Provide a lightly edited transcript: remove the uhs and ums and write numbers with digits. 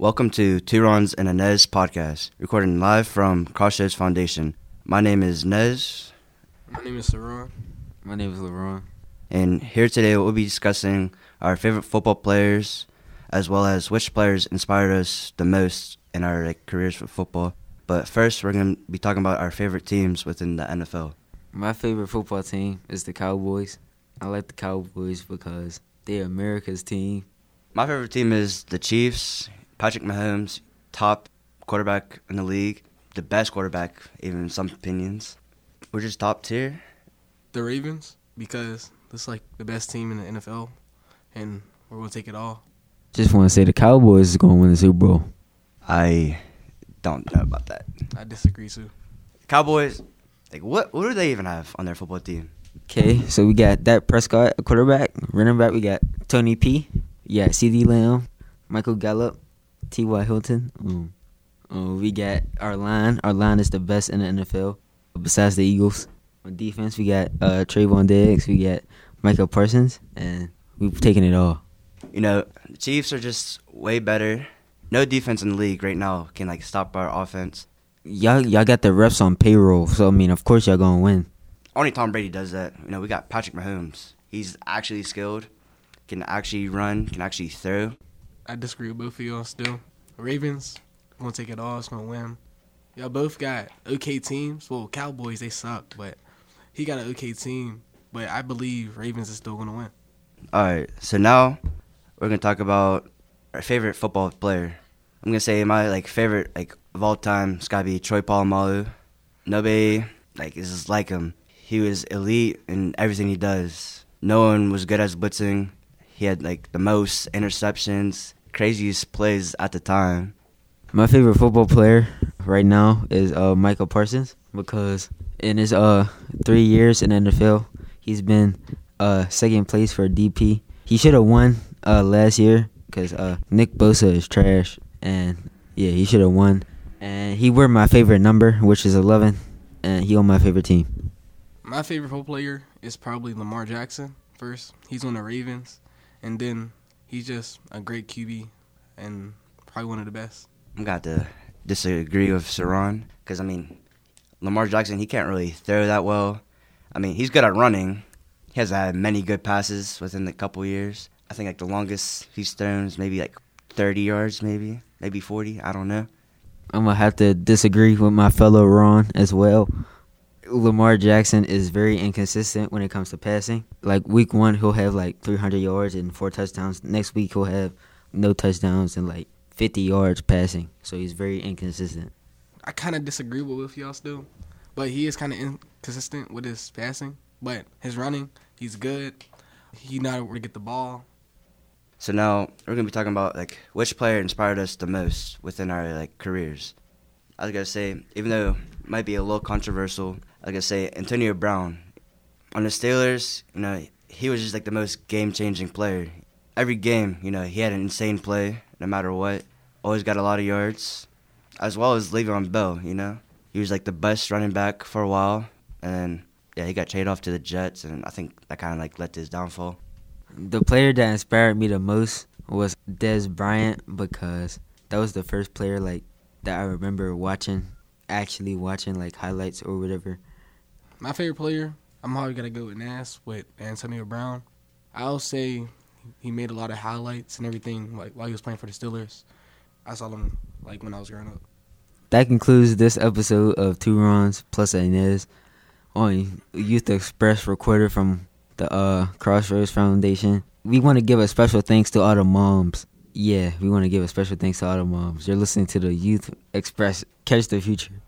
Welcome to Two Rons and a 'nez Podcast, recording live from Crossroads Foundation. My name is Nez. My name is Saron. My name is LaRon. And here today we'll be discussing our favorite football players, as well as which players inspired us the most in our careers with football. But first, we're going to be talking about our favorite teams within the NFL. My favorite football team is the Cowboys. I like the Cowboys because they're America's team. My favorite team is the Chiefs. Patrick Mahomes, top quarterback in the league, the best quarterback, even in some opinions. We're just top tier. The Ravens, because it's like the best team in the NFL, and we're going to take it all. Just want to say the Cowboys is going to win the Super Bowl. I don't know about that. I disagree, too. Cowboys, like what do they even have on their football team? Okay, so we got Dak Prescott, a quarterback. Running back, we got Tony P. Yeah, C.D. Lamb, Michael Gallup. T.Y. Hilton. We got our line. Our line is the best in the NFL, besides the Eagles. On defense, we got Trayvon Diggs. We got Michael Parsons, and we've taken it all. You know, the Chiefs are just way better. No defense in the league right now can stop our offense. Y'all got the refs on payroll, so of course y'all gonna win. Only Tom Brady does that. You know, we got Patrick Mahomes. He's actually skilled, can actually run, can actually throw. I disagree with both of y'all still. Ravens, I'm going to take it all. It's going to win. Y'all both got okay teams. Well, Cowboys, they suck, but he got an okay team. But I believe Ravens is still going to win. All right, so now we're going to talk about our favorite football player. I'm going to say my favorite of all time has got to be Troy Palamalu. Nobody is just like him. He was elite in everything he does. No one was good at blitzing. He had the most interceptions. Craziest plays at the time. My favorite football player right now is Michael Parsons, because in his 3 years in the NFL, he's been second place for DP. He should have won last year because Nick Bosa is trash, and yeah, he should have won. And he wore my favorite number, which is 11, and he on my favorite team. My favorite football player is probably Lamar Jackson. First, he's on the Ravens, and then he's just a great QB and probably one of the best. I'm going to disagree with Saron because, Lamar Jackson, he can't really throw that well. He's good at running. He has had many good passes within the couple years. I think, the longest he's thrown is maybe, 30 yards maybe 40. I don't know. I'm going to have to disagree with my fellow Ron as well. Lamar Jackson is very inconsistent when it comes to passing. Week one, he'll have 300 yards and 4 touchdowns. Next week, he'll have no touchdowns and 50 yards passing. So he's very inconsistent. I kind of disagree with y'all still, but he is kind of inconsistent with his passing. But his running, he's good. He knows where to get the ball. So now we're gonna be talking about which player inspired us the most within our careers. I was gonna say, even though it might be a little controversial, Antonio Brown. On the Steelers, he was just the most game-changing player. Every game, he had an insane play, no matter what. Always got a lot of yards, as well as Le'Veon Bell, He was the best running back for a while, and yeah, he got traded off to the Jets, and I think that kind of led to his downfall. The player that inspired me the most was Dez Bryant, because that was the first player that I remember watching highlights or whatever. My favorite player, I'm probably going to go with Antonio Brown. I'll say he made a lot of highlights and everything while he was playing for the Steelers. I saw him when I was growing up. That concludes this episode of Two Rons plus a 'nez on Youth Express, recorded from the Crossroads Foundation. We want to give a special thanks to all the moms. Yeah, we want to give a special thanks to all the moms. You're listening to the Youth Express. Catch the future.